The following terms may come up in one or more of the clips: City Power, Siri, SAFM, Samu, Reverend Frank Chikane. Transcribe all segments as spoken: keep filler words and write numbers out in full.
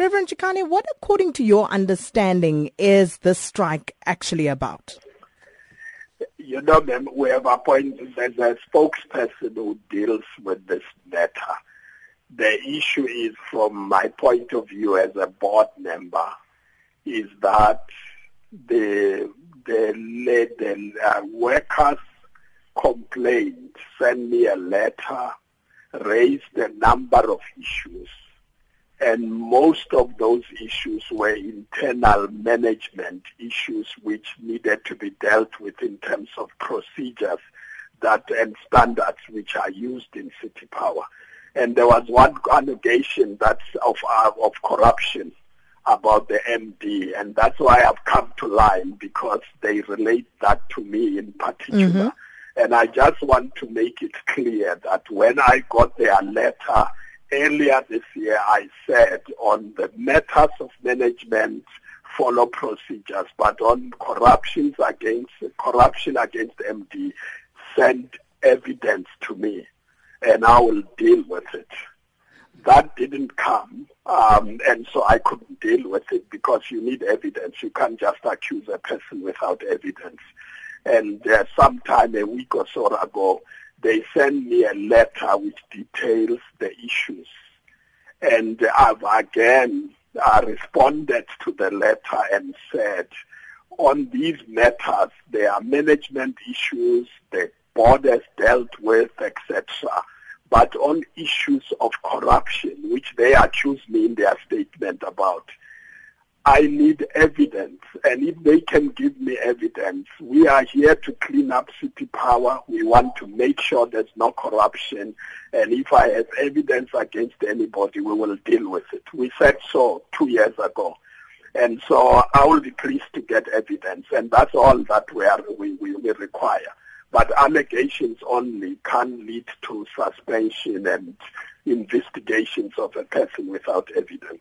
Reverend Chikane, what, according to your understanding, is this strike actually about? You know, ma'am, we have appointed as a spokesperson who deals with this matter. The issue is, from my point of view as a board member, is that the the, the uh, workers complained, sent me a letter, raised a number of issues, and most of those issues were internal management issues which needed to be dealt with in terms of procedures that and standards which are used in City Power. And there was one allegation that's of uh, of corruption about the M D, and that's why I've come to line, because they relate that to me in particular. Mm-hmm. And I just want to make it clear that when I got their letter earlier this year, I said on the matters of management, follow procedures, but on corruptions against corruption against M D, send evidence to me, and I will deal with it. That didn't come, um, and so I couldn't deal with it, because you need evidence. You can't just accuse a person without evidence. And uh, sometime a week or so ago, they sent me a letter which details the issues. And I've again uh, responded to the letter and said, on these matters, there are management issues, the board has dealt with, et cetera, but on issues of corruption, which they accuse me in their statement about, I need evidence, and if they can give me evidence, we are here to clean up City Power. We want to make sure there's no corruption, and if I have evidence against anybody, we will deal with it. We said so two years ago, and so I will be pleased to get evidence, and that's all that we are, we, we, we require. But allegations only can lead to suspension and investigations of a person without evidence.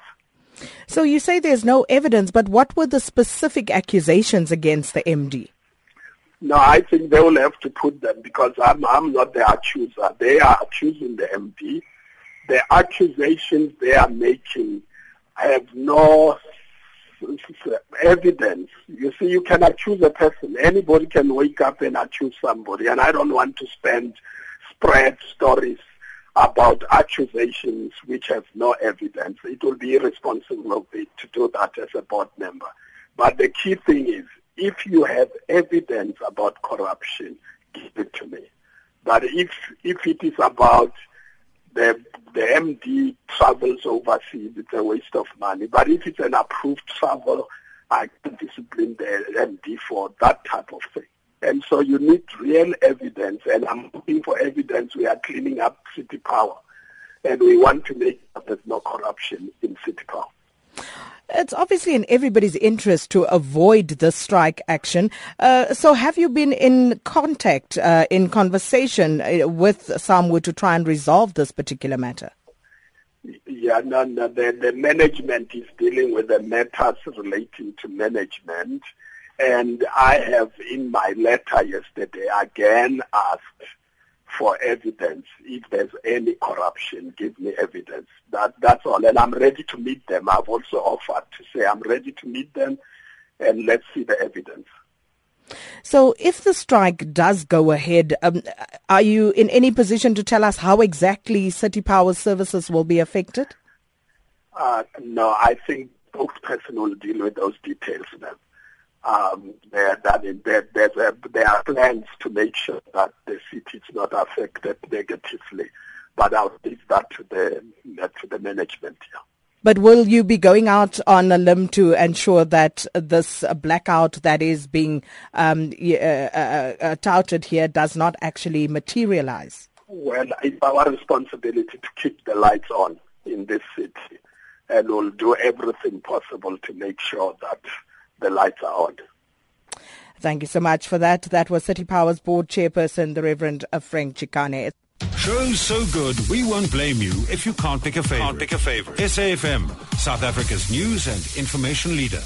So you say there's no evidence, but what were the specific accusations against the M D? No, I think they will have to put them, because I'm, I'm not the accuser. They are accusing the M D. The accusations they are making have no evidence. You see, you can accuse a person. Anybody can wake up and accuse somebody, and I don't want to spend spread stories about accusations which have no evidence. It will be irresponsible of me to do that as a board member. But the key thing is, if you have evidence about corruption, give it to me. But if if it is about the the M D travels overseas, it's a waste of money. But if it's an approved travel, I can discipline the M D for that type of thing. And so you need real evidence, and I'm looking for evidence. We are cleaning up City Power, and we want to make sure there's no corruption in City Power. It's obviously in everybody's interest to avoid the strike action. Uh, so have you been in contact, uh, in conversation with Samu to try and resolve this particular matter? Yeah, no, no. The, the management is dealing with the matters relating to management. And I have, in my letter yesterday, again asked for evidence. If there's any corruption, give me evidence. That, that's all. And I'm ready to meet them. I've also offered to say I'm ready to meet them, and let's see the evidence. So if the strike does go ahead, um, are you in any position to tell us how exactly City Power services will be affected? Uh, no, I think the spokesperson will deal with those details now. Um, there, that is, there, there, there are plans to make sure that the city is not affected negatively, but I'll leave that to the to the management. Yeah. But will you be going out on a limb to ensure that this blackout that is being um, uh, uh, uh, touted here does not actually materialize? Well, it's our responsibility to keep the lights on in this city, and we'll do everything possible to make sure that the lights are on. Thank you so much for that. That was City Power's board chairperson, the Reverend Frank Chikane. Shows so good, we won't blame you if you can't pick a favorite. Can't pick a favorite. S A F M, South Africa's news and information leader.